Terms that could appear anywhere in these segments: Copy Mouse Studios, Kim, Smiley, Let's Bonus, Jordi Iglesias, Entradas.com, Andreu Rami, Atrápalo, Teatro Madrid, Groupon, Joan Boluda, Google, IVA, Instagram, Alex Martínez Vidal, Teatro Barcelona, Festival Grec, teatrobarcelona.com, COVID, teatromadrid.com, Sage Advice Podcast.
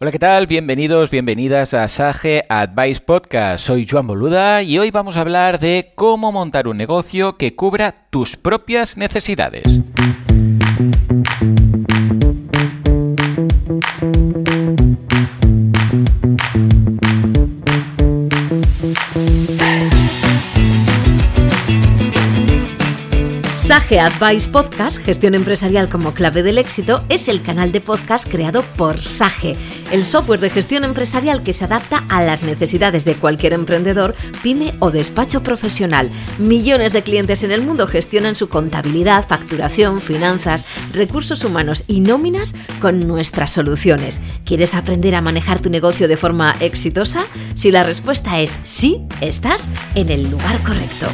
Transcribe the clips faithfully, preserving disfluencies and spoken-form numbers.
Hola, ¿qué tal? Bienvenidos, bienvenidas a Sage Advice Podcast. Soy Joan Boluda y hoy vamos a hablar de cómo montar un negocio que cubra tus propias necesidades. Sage Advice Podcast, gestión empresarial como clave del éxito, es el canal de podcast creado por Sage, el software de gestión empresarial que se adapta a las necesidades de cualquier emprendedor, pyme o despacho profesional. Millones de clientes en el mundo gestionan su contabilidad, facturación, finanzas, recursos humanos y nóminas con nuestras soluciones. ¿Quieres aprender a manejar tu negocio de forma exitosa? Si la respuesta es sí, estás en el lugar correcto.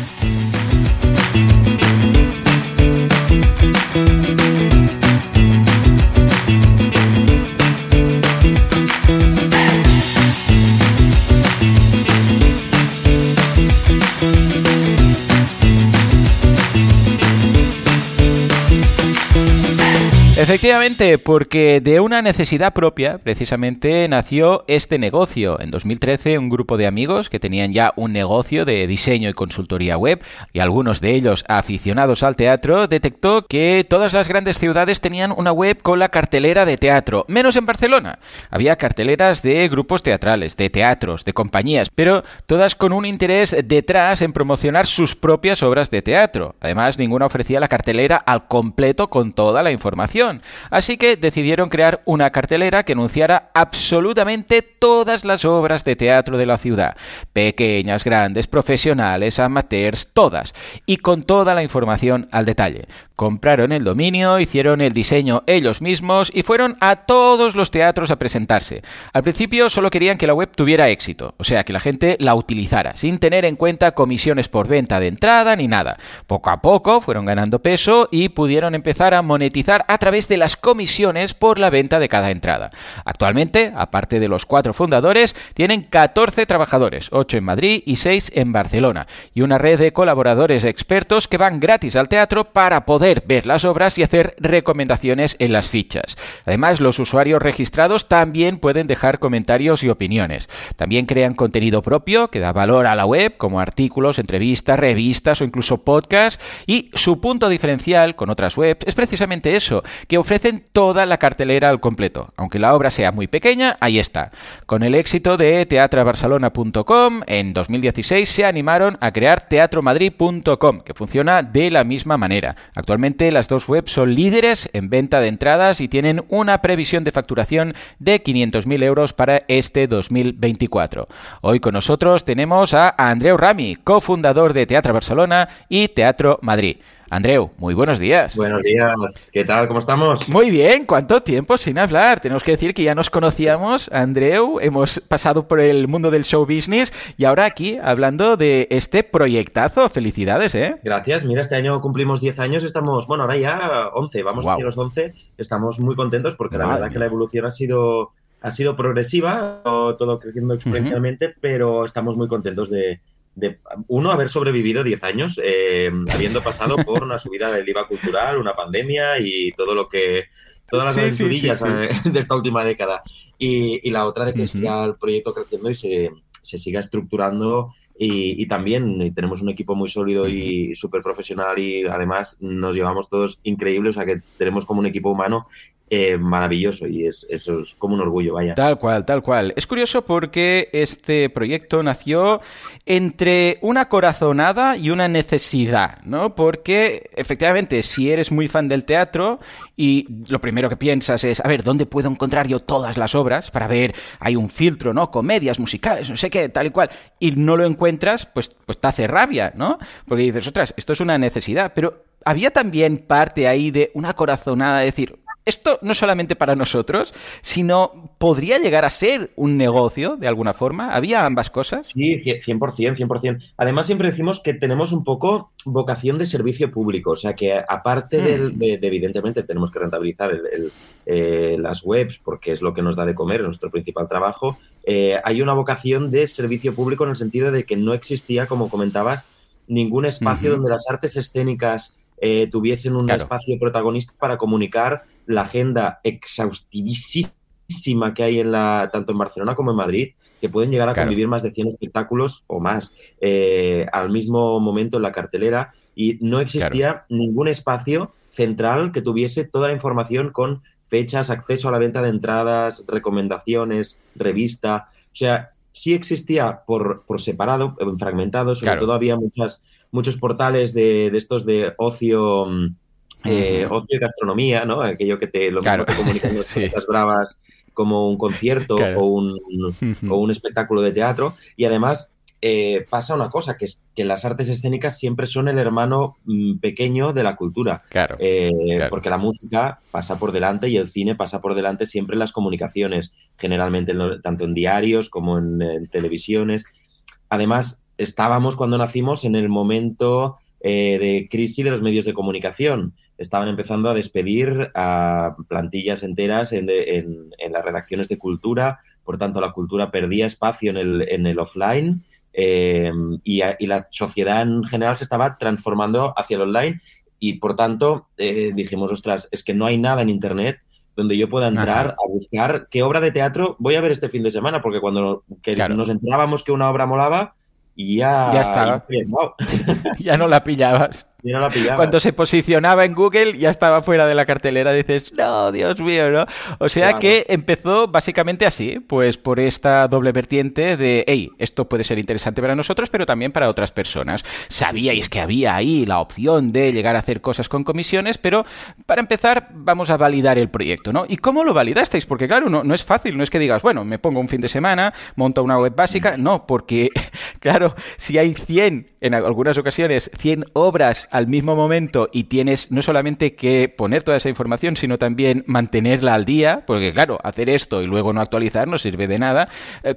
Efectivamente, porque de una necesidad propia, precisamente, nació este negocio. En dos mil trece, un grupo de amigos que tenían ya un negocio de diseño y consultoría web, y algunos de ellos aficionados al teatro, detectó que todas las grandes ciudades tenían una web con la cartelera de teatro, menos en Barcelona. Había carteleras de grupos teatrales, de teatros, de compañías, pero todas con un interés detrás en promocionar sus propias obras de teatro. Además, ninguna ofrecía la cartelera al completo con toda la información. Así que decidieron crear una cartelera que anunciara absolutamente todas las obras de teatro de la ciudad. Pequeñas, grandes, profesionales, amateurs, todas. Y con toda la información al detalle. Compraron el dominio, hicieron el diseño ellos mismos y fueron a todos los teatros a presentarse. Al principio solo querían que la web tuviera éxito, o sea, que la gente la utilizara, sin tener en cuenta comisiones por venta de entrada ni nada. Poco a poco fueron ganando peso y pudieron empezar a monetizar a través de las comisiones por la venta de cada entrada. Actualmente, aparte de los cuatro fundadores, tienen catorce trabajadores, ocho en Madrid y seis en Barcelona, y una red de colaboradores expertos que van gratis al teatro para poder ver las obras y hacer recomendaciones en las fichas. Además, los usuarios registrados también pueden dejar comentarios y opiniones. También crean contenido propio que da valor a la web, como artículos, entrevistas, revistas o incluso podcasts, y su punto diferencial con otras webs es precisamente eso, que ofrecen toda la cartelera al completo. Aunque la obra sea muy pequeña, ahí está. Con el éxito de teatro barcelona punto com, en dos mil dieciséis se animaron a crear teatro madrid punto com, que funciona de la misma manera. Actualmente las dos webs son líderes en venta de entradas y tienen una previsión de facturación de quinientos mil euros para este dos mil veinticuatro. Hoy con nosotros tenemos a Andreu Rami, cofundador de Teatro Barcelona y Teatro Madrid. Andreu, muy buenos días. Buenos días. ¿Qué tal? ¿Cómo estamos? Muy bien. ¿Cuánto tiempo sin hablar? Tenemos que decir que ya nos conocíamos, Andreu. Hemos pasado por el mundo del show business y ahora aquí hablando de este proyectazo. Felicidades, ¿eh? Gracias. Mira, este año cumplimos diez años. Estamos, bueno, ahora ya once. Vamos wow. hacia los once. Estamos muy contentos porque Madre. la verdad que la evolución ha sido, ha sido progresiva, todo creciendo exponencialmente, uh-huh. pero estamos muy contentos de... De, uno, haber sobrevivido diez años, eh, habiendo pasado por una subida del I V A cultural, una pandemia y todo lo que todas las sí, aventurillas sí, sí, sí. de esta última década. Y, y la otra, de que uh-huh. siga el proyecto creciendo y se, se siga estructurando. Y, y también y tenemos un equipo muy sólido uh-huh. y súper profesional y además nos llevamos todos increíbles, o sea que tenemos como un equipo humano Eh, maravilloso y es, eso es como un orgullo, vaya. Tal cual, tal cual. Es curioso porque este proyecto nació entre una corazonada y una necesidad, ¿no? Porque, efectivamente, si eres muy fan del teatro y lo primero que piensas es, a ver, ¿dónde puedo encontrar yo todas las obras? Para ver, hay un filtro, ¿no? Comedias, musicales, no sé qué, tal y cual. Y no lo encuentras, pues, pues te hace rabia, ¿no? Porque dices, ostras, esto es una necesidad. Pero había también parte ahí de una corazonada, de decir... Esto no solamente para nosotros, sino podría llegar a ser un negocio de alguna forma. ¿Había ambas cosas? Sí, cien por ciento. Además, siempre decimos que tenemos un poco vocación de servicio público. O sea, que aparte mm. del, de, de, evidentemente, tenemos que rentabilizar el, el, eh, las webs porque es lo que nos da de comer, nuestro principal trabajo. Eh, hay una vocación de servicio público en el sentido de que no existía, como comentabas, ningún espacio mm-hmm. donde las artes escénicas eh, tuviesen un claro. espacio protagonista para comunicar la agenda exhaustivísima que hay en la, tanto en Barcelona como en Madrid, que pueden llegar a claro. convivir más de cien espectáculos o más eh, al mismo momento en la cartelera, y no existía claro. ningún espacio central que tuviese toda la información con fechas, acceso a la venta de entradas, recomendaciones, revista. O sea, sí existía por, por separado, fragmentado, sobre claro. todo había muchas, muchos portales de, de estos de ocio... Eh, ocio y gastronomía, ¿no? Aquello que te lo claro. mismo te comunican las sí. cosas bravas como un concierto claro. o, un, o un espectáculo de teatro. Y además eh, pasa una cosa, que es que las artes escénicas siempre son el hermano pequeño de la cultura. Claro. Eh, claro. Porque la música pasa por delante y el cine pasa por delante siempre en las comunicaciones, generalmente tanto en diarios como en, en televisiones. Además, estábamos cuando nacimos en el momento eh, de crisis de los medios de comunicación. Estaban empezando a despedir a plantillas enteras en, de, en, en las redacciones de cultura, por tanto la cultura perdía espacio en el, en el offline eh, y, a, y la sociedad en general se estaba transformando hacia el online y por tanto eh, dijimos, ostras, es que no hay nada en internet donde yo pueda entrar Ajá. a buscar qué obra de teatro voy a ver este fin de semana, porque cuando que claro. nos enterábamos que una obra molaba, y ya, ya estaba. Ya no la pillabas. Ya no la pillabas. Cuando se posicionaba en Google ya estaba fuera de la cartelera. Dices, no, Dios mío, ¿no? O sea claro. que empezó básicamente así, pues por esta doble vertiente de, hey, esto puede ser interesante para nosotros, pero también para otras personas. Sabíais que había ahí la opción de llegar a hacer cosas con comisiones, pero para empezar vamos a validar el proyecto, ¿no? ¿Y cómo lo validasteis? Porque claro, no, no es fácil, no es que digas, bueno, me pongo un fin de semana, monto una web básica. No, porque claro, si hay cien, en algunas ocasiones, cien obras al mismo momento y tienes no solamente que poner toda esa información, sino también mantenerla al día, porque claro, hacer esto y luego no actualizar no sirve de nada.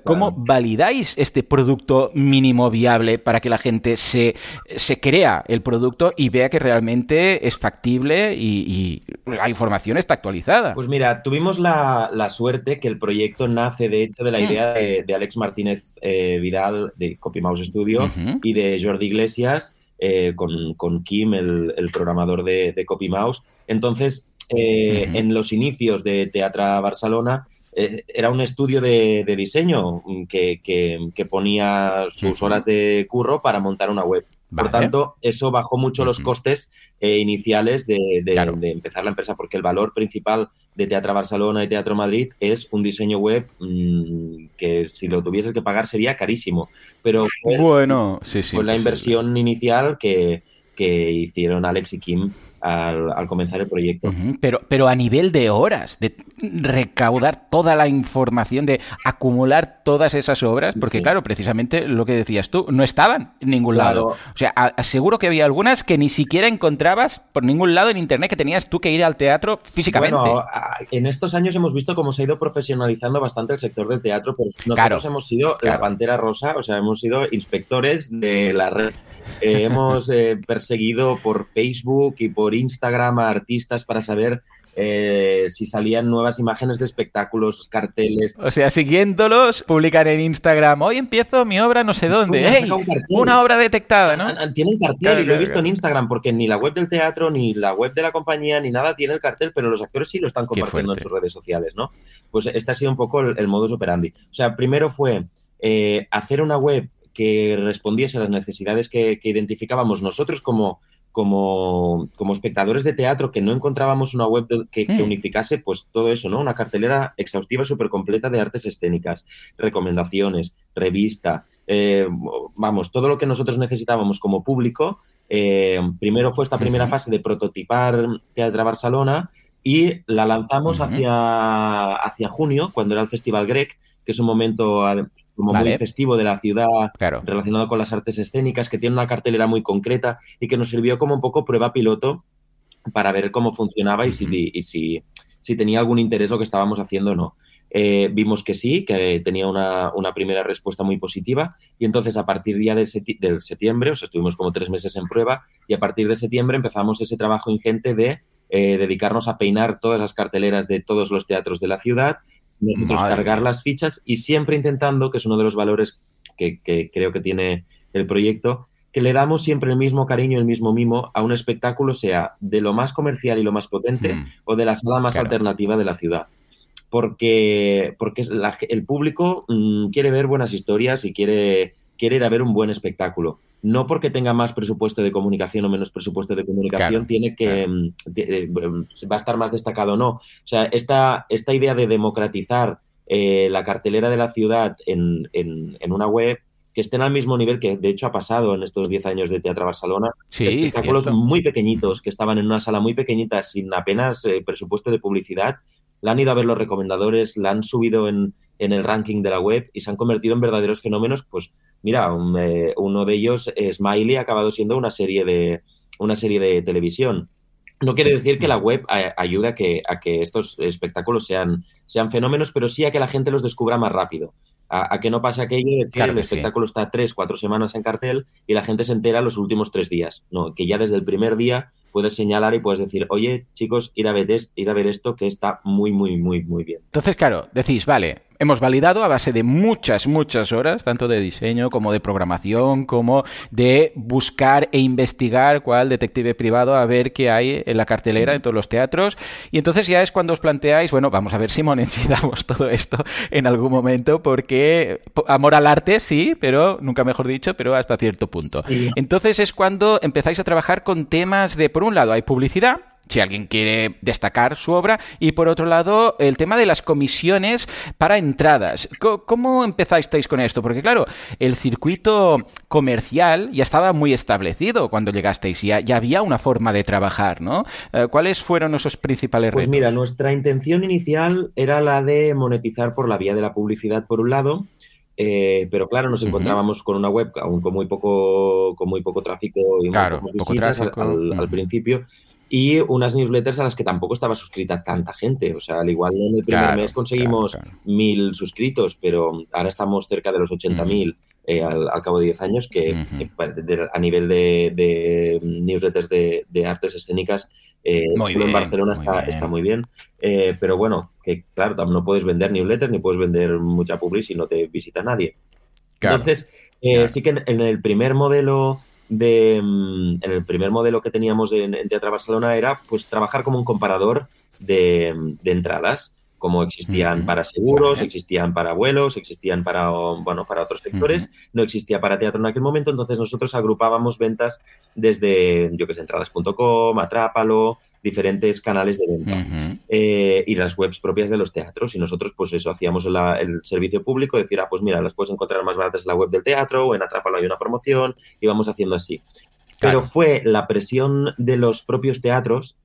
¿Cómo claro. validáis este producto mínimo viable para que la gente se, se crea el producto y vea que realmente es factible y, y la información está actualizada? Pues mira, tuvimos la, la suerte que el proyecto nace, de hecho, de la idea de, de Alex Martínez eh, Vidal de Copy Mouse Studios uh-huh. y de Jordi Iglesias eh, con, con Kim, el, el programador de, de Copy Mouse. Entonces, eh, uh-huh. en los inicios de Teatro Barcelona eh, era un estudio de, de diseño que, que, que ponía sus uh-huh. horas de curro para montar una web. Vale. Por tanto, eso bajó mucho uh-huh. los costes eh, iniciales de, de, claro. de empezar la empresa, porque el valor principal de Teatro Barcelona y Teatro Madrid es un diseño web mmm, que si lo tuvieses que pagar sería carísimo, pero fue, bueno, sí, sí, fue la inversión sí. inicial que, que hicieron Alex y Kim al, al comenzar el proyecto. Uh-huh. Pero, pero a nivel de horas, de recaudar toda la información, de acumular todas esas obras, porque sí. claro, precisamente lo que decías tú, no estaban en ningún claro. lado. O sea, a, seguro que había algunas que ni siquiera encontrabas por ningún lado en internet, que tenías tú que ir al teatro físicamente. Bueno, en estos años hemos visto cómo se ha ido profesionalizando bastante el sector del teatro, pero nosotros claro. hemos sido claro. la pantera rosa, o sea, hemos sido inspectores de la red. Eh, hemos eh, perseguido por Facebook y por Instagram a artistas para saber eh, si salían nuevas imágenes de espectáculos, carteles. O sea, siguiéndolos, publican en Instagram, hoy empiezo mi obra no sé dónde. ¡Hey! Un una obra detectada, ¿no? Tiene el cartel claro, y lo claro, he visto claro. en Instagram, porque ni la web del teatro, ni la web de la compañía, ni nada tiene el cartel, pero los actores sí lo están compartiendo en sus redes sociales, ¿no? Pues este ha sido un poco el, el modus operandi. O sea, primero fue eh, hacer una web que respondiese a las necesidades que, que identificábamos nosotros como, como, como espectadores de teatro, que no encontrábamos una web de, que, que unificase pues todo eso, ¿no? Una cartelera exhaustiva, súper completa de artes escénicas, recomendaciones, revista, eh, vamos, todo lo que nosotros necesitábamos como público. Eh, primero fue esta primera uh-huh. fase de prototipar Teatro Barcelona y la lanzamos uh-huh. hacia, hacia junio, cuando era el Festival Grec, que es un momento como vale. muy festivo de la ciudad claro. relacionado con las artes escénicas, que tiene una cartelera muy concreta y que nos sirvió como un poco prueba piloto para ver cómo funcionaba y, si, mm-hmm. y si, si tenía algún interés lo que estábamos haciendo o no. Eh, vimos que sí, que tenía una, una primera respuesta muy positiva y entonces a partir ya del, seti- del septiembre, o sea, estuvimos como tres meses en prueba y a partir de septiembre empezamos ese trabajo ingente de eh, dedicarnos a peinar todas las carteleras de todos los teatros de la ciudad, nosotros Madre. cargar las fichas y siempre intentando, que es uno de los valores que, que creo que tiene el proyecto, que le damos siempre el mismo cariño, el mismo mimo a un espectáculo, sea de lo más comercial y lo más potente mm. o de la sala más claro. alternativa de la ciudad. porque, porque la, el público mmm, quiere ver buenas historias y quiere, quiere ir a ver un buen espectáculo. No porque tenga más presupuesto de comunicación o menos presupuesto de comunicación, claro, tiene que claro. va a estar más destacado o no. O sea, esta, esta idea de democratizar eh, la cartelera de la ciudad en, en, en una web que estén al mismo nivel, que de hecho ha pasado en estos diez años de Teatro Barcelona, sí, espectáculos cierto. muy pequeñitos, que estaban en una sala muy pequeñita, sin apenas eh, presupuesto de publicidad, la han ido a ver los recomendadores, la han subido en, en el ranking de la web y se han convertido en verdaderos fenómenos. Pues mira, un, eh, uno de ellos, Smiley, ha acabado siendo una serie de, una serie de televisión. No quiere decir que la web a, ayude a que, a que estos espectáculos sean, sean fenómenos, pero sí a que la gente los descubra más rápido. A, a que no pase aquello de que claro el que espectáculo sí. está tres, cuatro semanas en cartel y la gente se entera los últimos tres días. No, que ya desde el primer día puedes señalar y puedes decir, oye, chicos, ir a ver, ir a ver esto que está muy, muy, muy, muy bien. Entonces, claro, decís, vale, hemos validado a base de muchas, muchas horas, tanto de diseño como de programación, como de buscar e investigar cuál detective privado a ver qué hay en la cartelera en todos los teatros. Y entonces ya es cuando os planteáis, bueno, vamos a ver si monetizamos todo esto en algún momento, porque amor al arte sí, pero nunca mejor dicho, pero hasta cierto punto. Sí. Entonces es cuando empezáis a trabajar con temas de, por un lado, hay publicidad, si alguien quiere destacar su obra, y por otro lado, el tema de las comisiones para entradas. ¿Cómo empezasteis con esto? Porque claro, el circuito comercial ya estaba muy establecido cuando llegasteis, y ya, ya había una forma de trabajar, ¿no? ¿Cuáles fueron esos principales retos? Pues mira, nuestra intención inicial era la de monetizar por la vía de la publicidad, por un lado, eh, pero claro, nos encontrábamos uh-huh. con una web aún con muy poco, con muy poco tráfico y claro, muy poco tráfico al, al, uh-huh. al principio, y unas newsletters a las que tampoco estaba suscrita tanta gente. O sea, al igual en el primer claro, mes conseguimos claro, claro. mil suscritos, pero ahora estamos cerca de los ochenta mil uh-huh. eh, al, al cabo de diez años, que, uh-huh. que de, a nivel de, de newsletters de, de artes escénicas, eh, solo bien, en Barcelona muy está, está muy bien. Eh, pero bueno, que claro, no puedes vender newsletters ni puedes vender mucha publi si no te visita nadie. Claro, Entonces, eh, claro. sí que en, en el primer modelo... De, en el primer modelo que teníamos en, en Teatro Barcelona era pues trabajar como un comparador de, de entradas, como existían uh-huh. para seguros, vale. existían para vuelos, existían para, bueno, para otros sectores, uh-huh. no existía para teatro en aquel momento. Entonces nosotros agrupábamos ventas desde, yo que sé, entradas punto com, Atrápalo, diferentes canales de venta uh-huh. eh, y las webs propias de los teatros, y nosotros pues eso, hacíamos la, el servicio público, decir, ah, pues mira, las puedes encontrar más baratas en la web del teatro o en Atrápalo hay una promoción, y vamos haciendo así. Claro. Pero fue la presión de los propios teatros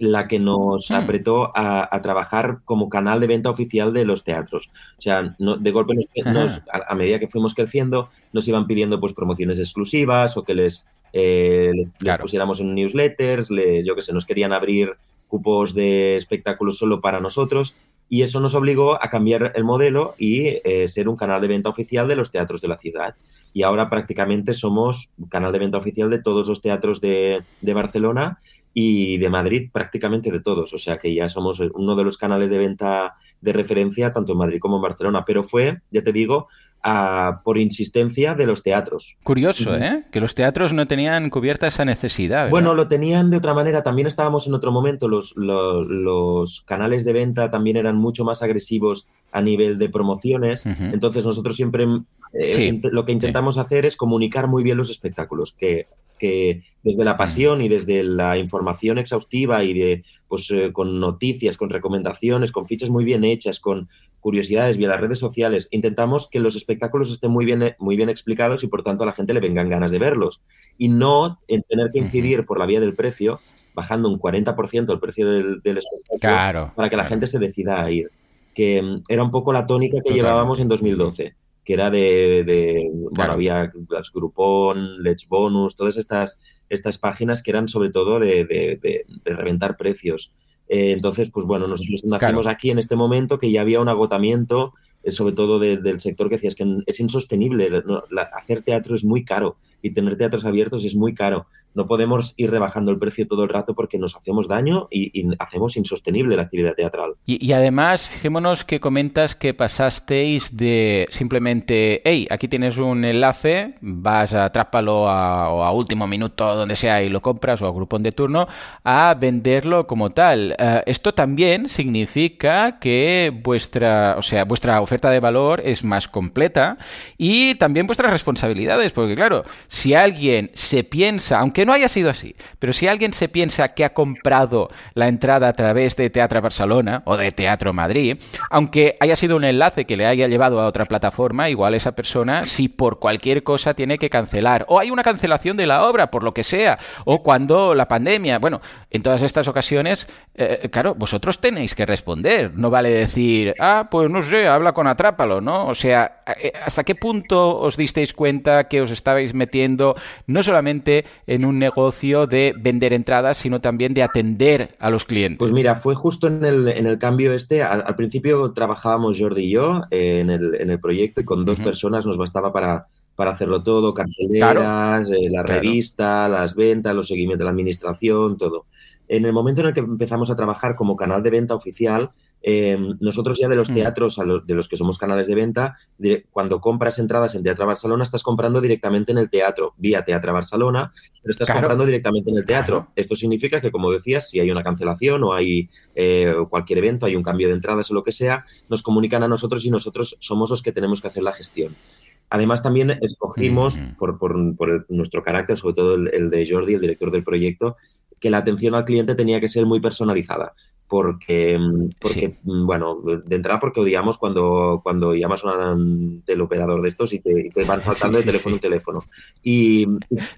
la que nos apretó a, a trabajar como canal de venta oficial de los teatros. O sea, no, de golpe nos, nos, a, a medida que fuimos creciendo nos iban pidiendo pues promociones exclusivas o que les, eh, les, claro. les pusiéramos en newsletters, le, yo qué sé, nos querían abrir cupos de espectáculos solo para nosotros, y eso nos obligó a cambiar el modelo y eh, ser un canal de venta oficial de los teatros de la ciudad. Y ahora prácticamente somos canal de venta oficial de todos los teatros de, de Barcelona y de Madrid, prácticamente de todos. O sea que ya somos uno de los canales de venta de referencia tanto en Madrid como en Barcelona, pero fue, ya te digo, a, por insistencia de los teatros. Curioso, ¿eh? Que los teatros no tenían cubierta esa necesidad, ¿verdad? Bueno, lo tenían de otra manera. También estábamos en otro momento. Los, los, los canales de venta también eran mucho más agresivos a nivel de promociones. Uh-huh. Entonces nosotros siempre eh, sí. lo que intentamos sí. hacer es comunicar muy bien los espectáculos, que que desde la pasión y desde la información exhaustiva y de pues eh, con noticias, con recomendaciones, con fichas muy bien hechas, con curiosidades vía las redes sociales, intentamos que los espectáculos estén muy bien, muy bien explicados y por tanto a la gente le vengan ganas de verlos. Y no en tener que incidir por la vía del precio, bajando un cuarenta por ciento el precio del, del espectáculo claro, para que claro. la gente se decida a ir. Que era un poco la tónica que Totalmente. llevábamos en dos mil doce. Que era de, de bueno, claro. había las Groupon, Let's Bonus, todas estas, estas páginas que eran sobre todo de, de, de, de reventar precios. Eh, entonces, pues bueno, nosotros nacimos claro. aquí en este momento que ya había un agotamiento, eh, sobre todo de, del sector que decía, es que es insostenible, no, la, hacer teatro es muy caro. y tener teatros abiertos es muy caro. No podemos ir rebajando el precio todo el rato porque nos hacemos daño y, y hacemos insostenible la actividad teatral. Y, y además, fijémonos que comentas que pasasteis de simplemente, hey, aquí tienes un enlace, vas a Atrápalo a, o a último minuto, donde sea, y lo compras, o a Groupon de turno, a venderlo como tal. Uh, esto también significa que vuestra, o sea, vuestra oferta de valor es más completa y también vuestras responsabilidades, porque claro, si alguien se piensa, aunque que no haya sido así, pero si alguien se piensa que ha comprado la entrada a través de Teatro Barcelona o de Teatro Madrid, aunque haya sido un enlace que le haya llevado a otra plataforma, igual esa persona, si por cualquier cosa tiene que cancelar, o hay una cancelación de la obra, por lo que sea, o cuando la pandemia, bueno, en todas estas ocasiones, eh, claro, vosotros tenéis que responder, no vale decir, ah, pues no sé, habla con Atrápalo, ¿no? O sea, ¿hasta qué punto os disteis cuenta que os estabais metiendo no solamente en un un negocio de vender entradas, sino también de atender a los clientes? Pues mira, fue justo en el, en el cambio este. Al, al principio trabajábamos Jordi y yo eh, en, el, en el proyecto y con dos uh-huh. personas nos bastaba para, para hacerlo todo, carteleras, claro. eh, la claro. revista, las ventas, los seguimientos de la administración, todo. En el momento en el que empezamos a trabajar como canal de venta oficial, Eh, nosotros ya de los teatros a los, de los que somos canales de venta, de, cuando compras entradas en Teatro Barcelona estás comprando directamente en el teatro, vía Teatro Barcelona, pero estás claro. comprando directamente en el teatro. Claro. Esto significa que, como decías, si hay una cancelación o hay eh, cualquier evento, hay un cambio de entradas o lo que sea, nos comunican a nosotros y nosotros somos los que tenemos que hacer la gestión. Además, también escogimos, mm-hmm. por, por, por el, nuestro carácter, sobre todo el, el de Jordi, el director del proyecto, que la atención al cliente tenía que ser muy personalizada. Porque, porque sí. bueno, de entrada porque odiamos cuando, cuando llamas a un teleoperador de estos y te, y te van saltando sí, de teléfono sí, sí. en teléfono. Y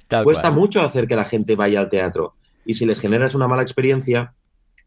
Tal cuesta cual. mucho hacer que la gente vaya al teatro. Y si les generas una mala experiencia,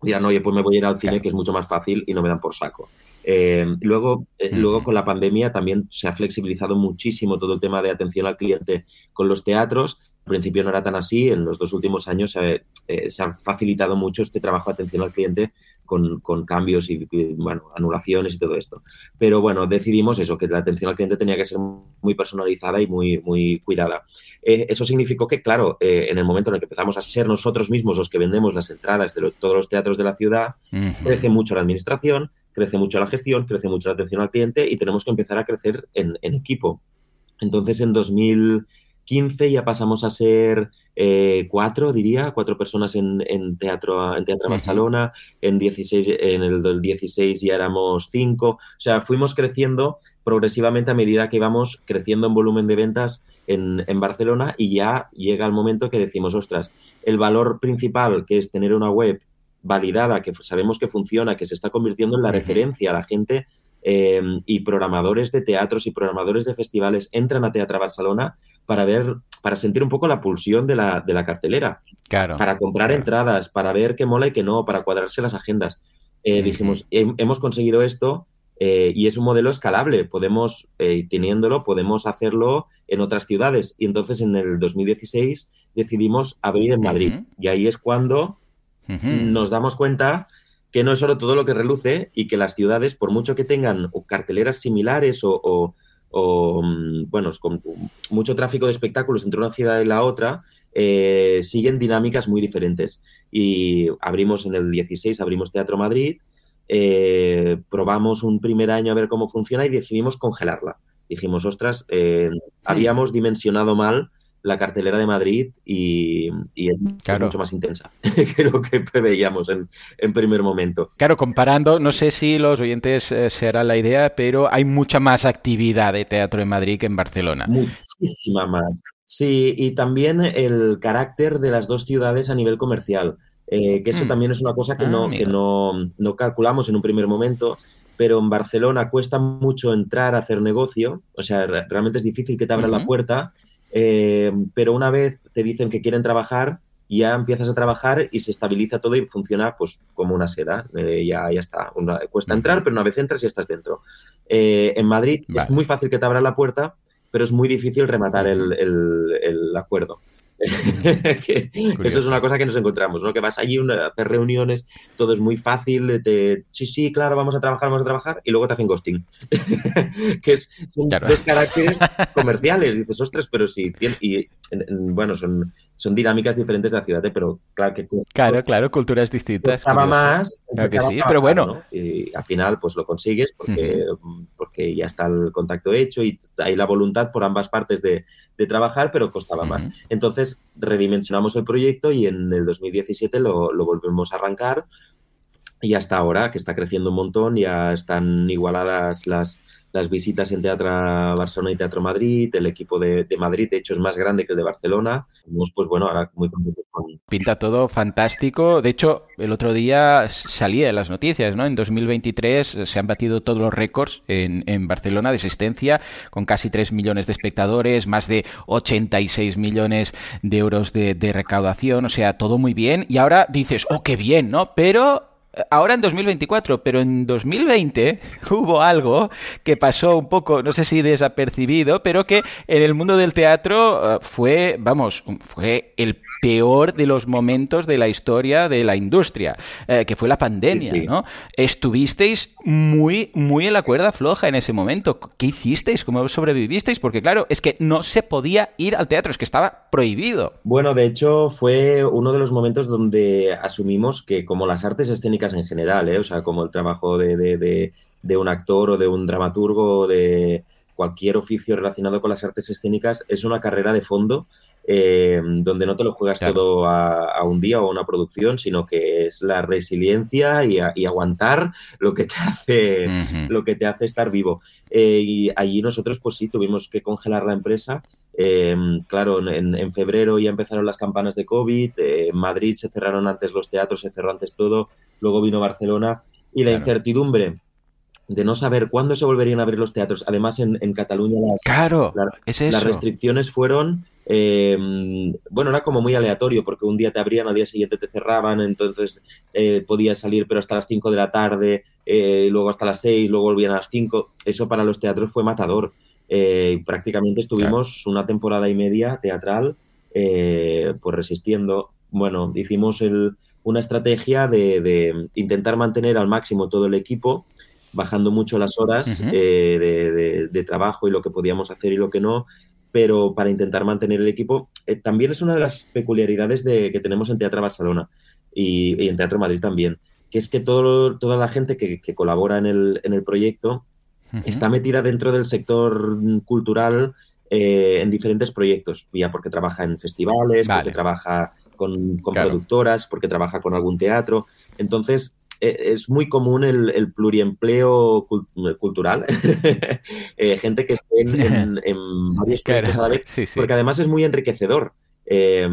dirán, oye, pues me voy a ir al cine, claro. que es mucho más fácil y no me dan por saco. Eh, luego, eh, uh-huh. luego con la pandemia también se ha flexibilizado muchísimo todo el tema de atención al cliente con los teatros. Al principio no era tan así, en los dos últimos años eh, eh, se ha facilitado mucho este trabajo de atención al cliente con, con cambios y, bueno, anulaciones y todo esto. Pero bueno, decidimos eso, que la atención al cliente tenía que ser muy personalizada y muy, muy cuidada. Eh, eso significó que, claro, eh, en el momento en el que empezamos a ser nosotros mismos los que vendemos las entradas de lo, todos los teatros de la ciudad, uh-huh. crece mucho la administración, crece mucho la gestión, crece mucho la atención al cliente y tenemos que empezar a crecer en, en equipo. Entonces, en dos mil quince ya pasamos a ser eh, cuatro, diría, cuatro personas en, en Teatro, en Teatro uh-huh. Barcelona, en, dieciséis, en el dieciséis ya éramos cinco, o sea, fuimos creciendo progresivamente a medida que íbamos creciendo en volumen de ventas en, en Barcelona y ya llega el momento que decimos, ostras, el valor principal que es tener una web validada, que sabemos que funciona, que se está convirtiendo en la uh-huh. referencia a la gente eh, y programadores de teatros y programadores de festivales entran a Teatro Barcelona para ver, para sentir un poco la pulsión de la, de la cartelera, claro, para comprar claro. entradas, para ver qué mola y qué no, para cuadrarse las agendas. Eh, uh-huh. Dijimos, hemos conseguido esto eh, y es un modelo escalable, podemos, eh, teniéndolo, podemos hacerlo en otras ciudades. Y entonces en el dos mil dieciséis decidimos abrir en Madrid uh-huh. y ahí es cuando uh-huh. nos damos cuenta que no es solo todo lo que reluce y que las ciudades, por mucho que tengan carteleras similares o, o o, bueno, con mucho tráfico de espectáculos entre una ciudad y la otra, eh, siguen dinámicas muy diferentes. Y abrimos en el dieciséis, abrimos Teatro Madrid, eh, probamos un primer año a ver cómo funciona y decidimos congelarla. Dijimos, ostras, eh, sí. habíamos dimensionado mal la cartelera de Madrid y, y es, claro. es mucho más intensa que lo que preveíamos en, en primer momento. Claro, comparando, no sé si los oyentes eh, se harán la idea, pero hay mucha más actividad de teatro en Madrid que en Barcelona. Muchísima más. Sí, y también el carácter de las dos ciudades a nivel comercial, eh, que eso mm. también es una cosa que, ah, no, que no, no calculamos en un primer momento, pero en Barcelona cuesta mucho entrar a hacer negocio, o sea, re- realmente es difícil que te abran uh-huh. la puerta. Eh, pero una vez te dicen que quieren trabajar, ya empiezas a trabajar y se estabiliza todo y funciona pues como una seda, eh, ya, ya está. Una, cuesta uh-huh. entrar, pero una vez entras ya estás dentro. Eh, en Madrid vale. es muy fácil que te abran la puerta, pero es muy difícil rematar el, el, el acuerdo. Eso es una cosa que nos encontramos, ¿no? Que vas allí a hacer reuniones, todo es muy fácil, te, sí, sí, claro, vamos a trabajar, vamos a trabajar, y luego te hacen ghosting. Que es, son claro. dos caracteres comerciales. Dices, ostras, pero sí. Y, bueno, son... Son dinámicas diferentes de la ciudad, ¿eh? Pero claro que... Claro, claro, culturas distintas. Estaba más... Claro que sí, pero bueno. ¿No? Y al final, pues lo consigues porque, uh-huh. porque ya está el contacto hecho y hay la voluntad por ambas partes de, de trabajar, pero costaba uh-huh. más. Entonces, redimensionamos el proyecto y en el dos mil diecisiete lo, lo volvemos a arrancar y hasta ahora, que está creciendo un montón, ya están igualadas las... las visitas en Teatro Barcelona y Teatro Madrid, el equipo de, de Madrid, de hecho, es más grande que el de Barcelona. Pues bueno, ahora muy contento. Pinta todo fantástico. De hecho, el otro día salía de las noticias, ¿no? En dos mil veintitrés se han batido todos los récords en, en Barcelona de asistencia, con casi tres millones de espectadores, más de ochenta y seis millones de euros de, de recaudación, o sea, todo muy bien. Y ahora dices, oh, qué bien, ¿no? Pero... Ahora en dos mil veinticuatro, pero en dos mil veinte hubo algo que pasó un poco, no sé si desapercibido, pero que en el mundo del teatro fue, vamos, fue el peor de los momentos de la historia de la industria, eh, que fue la pandemia, sí, sí. ¿no? Estuvisteis muy, muy en la cuerda floja en ese momento. ¿Qué hicisteis? ¿Cómo sobrevivisteis? Porque claro, es que no se podía ir al teatro, es que estaba prohibido. Bueno, de hecho, fue uno de los momentos donde asumimos que como las artes escénicas en general, ¿eh? O sea, como el trabajo de, de, de, de un actor o de un dramaturgo o de cualquier oficio relacionado con las artes escénicas, es una carrera de fondo eh, donde no te lo juegas claro. todo a, a un día o a una producción, sino que es la resiliencia y, a, y aguantar lo que te hace, uh-huh. lo que te hace estar vivo. Eh, y allí nosotros, pues sí, tuvimos que congelar la empresa. Eh, claro, en, en febrero ya empezaron las campanas de COVID, eh, en Madrid se cerraron antes los teatros, se cerró antes todo, luego vino Barcelona y la claro. incertidumbre de no saber cuándo se volverían a abrir los teatros. Además, en, en Cataluña las, claro, la, es eso. las restricciones fueron... Eh, bueno, era como muy aleatorio porque un día te abrían, al día siguiente te cerraban, entonces eh, podías salir pero hasta las cinco de la tarde, eh, luego hasta las seis, luego volvían a las cinco. Eso para los teatros fue matador. Eh, prácticamente estuvimos claro. una temporada y media teatral eh, pues resistiendo. Bueno, hicimos el, una estrategia de, de intentar mantener al máximo todo el equipo, bajando mucho las horas uh-huh. eh, de, de, de trabajo y lo que podíamos hacer y lo que no, pero para intentar mantener el equipo. Eh, también es una de las peculiaridades de, que tenemos en Teatro Barcelona y, y en Teatro Madrid también, que es que todo, toda la gente que, que colabora en el, en el proyecto está metida dentro del sector cultural eh, en diferentes proyectos, ya porque trabaja en festivales, vale. porque trabaja con, con claro. productoras, porque trabaja con algún teatro. Entonces, eh, es muy común el, el pluriempleo cult- cultural, eh, gente que esté en, en, en varios proyectos a la vez, sí, sí. porque además es muy enriquecedor. Eh,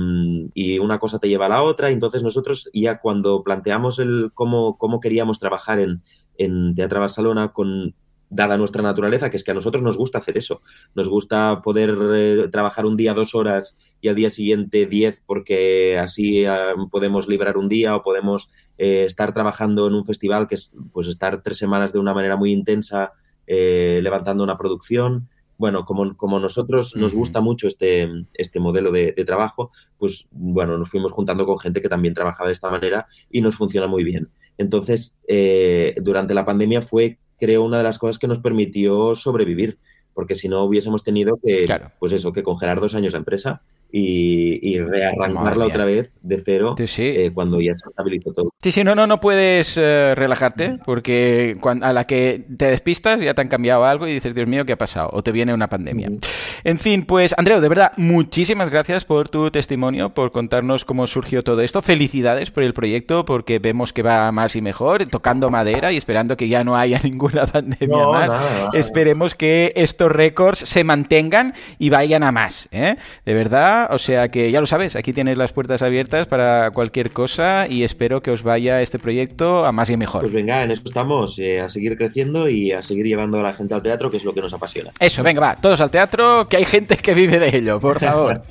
y una cosa te lleva a la otra. Entonces nosotros ya cuando planteamos el cómo, cómo queríamos trabajar en, en Teatro Barcelona con... dada nuestra naturaleza, que es que a nosotros nos gusta hacer eso. Nos gusta poder eh, trabajar un día dos horas y al día siguiente diez, porque así eh, podemos librar un día o podemos eh, estar trabajando en un festival, que es pues estar tres semanas de una manera muy intensa eh, levantando una producción. Bueno, como, como nosotros nos gusta mucho este, este modelo de, de trabajo, pues bueno, nos fuimos juntando con gente que también trabajaba de esta manera y nos funciona muy bien. Entonces, eh, durante la pandemia fue... creo una de las cosas que nos permitió sobrevivir, porque si no hubiésemos tenido que, claro. pues eso, que congelar dos años la empresa y, y rearrancarla otra vez de cero sí, sí. Eh, cuando ya se estabilizó todo. Sí, sí, no, no, no puedes eh, relajarte porque cuando, a la que te despistas ya te han cambiado algo y dices, Dios mío, ¿qué ha pasado? O te viene una pandemia. Mm. En fin, pues, Andreu, de verdad, muchísimas gracias por tu testimonio, por contarnos cómo surgió todo esto. Felicidades por el proyecto porque vemos que va más y mejor, tocando madera y esperando que ya no haya ninguna pandemia no, más. Nada, nada. Esperemos que estos récords se mantengan y vayan a más, ¿eh? De verdad. O sea que ya lo sabes, aquí tienes las puertas abiertas para cualquier cosa y espero que os vaya este proyecto a más y mejor. Pues venga, en eso estamos, eh, a seguir creciendo y a seguir llevando a la gente al teatro, que es lo que nos apasiona. Eso, venga, va, todos al teatro, que hay gente que vive de ello, por favor.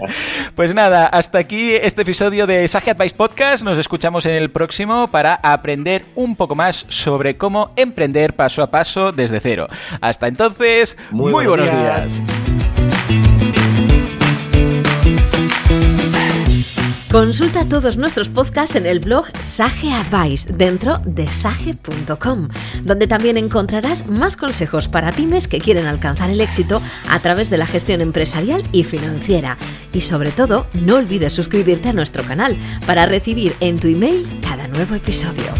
Pues nada, hasta aquí este episodio de Sage Advice Podcast. Nos escuchamos en el próximo para aprender un poco más sobre cómo emprender paso a paso desde cero. Hasta entonces, muy, muy buenos días. días. We'll be right back. Consulta todos nuestros podcasts en el blog Sage Advice dentro de sage punto com, donde también encontrarás más consejos para pymes que quieren alcanzar el éxito a través de la gestión empresarial y financiera. Y sobre todo, no olvides suscribirte a nuestro canal para recibir en tu email cada nuevo episodio.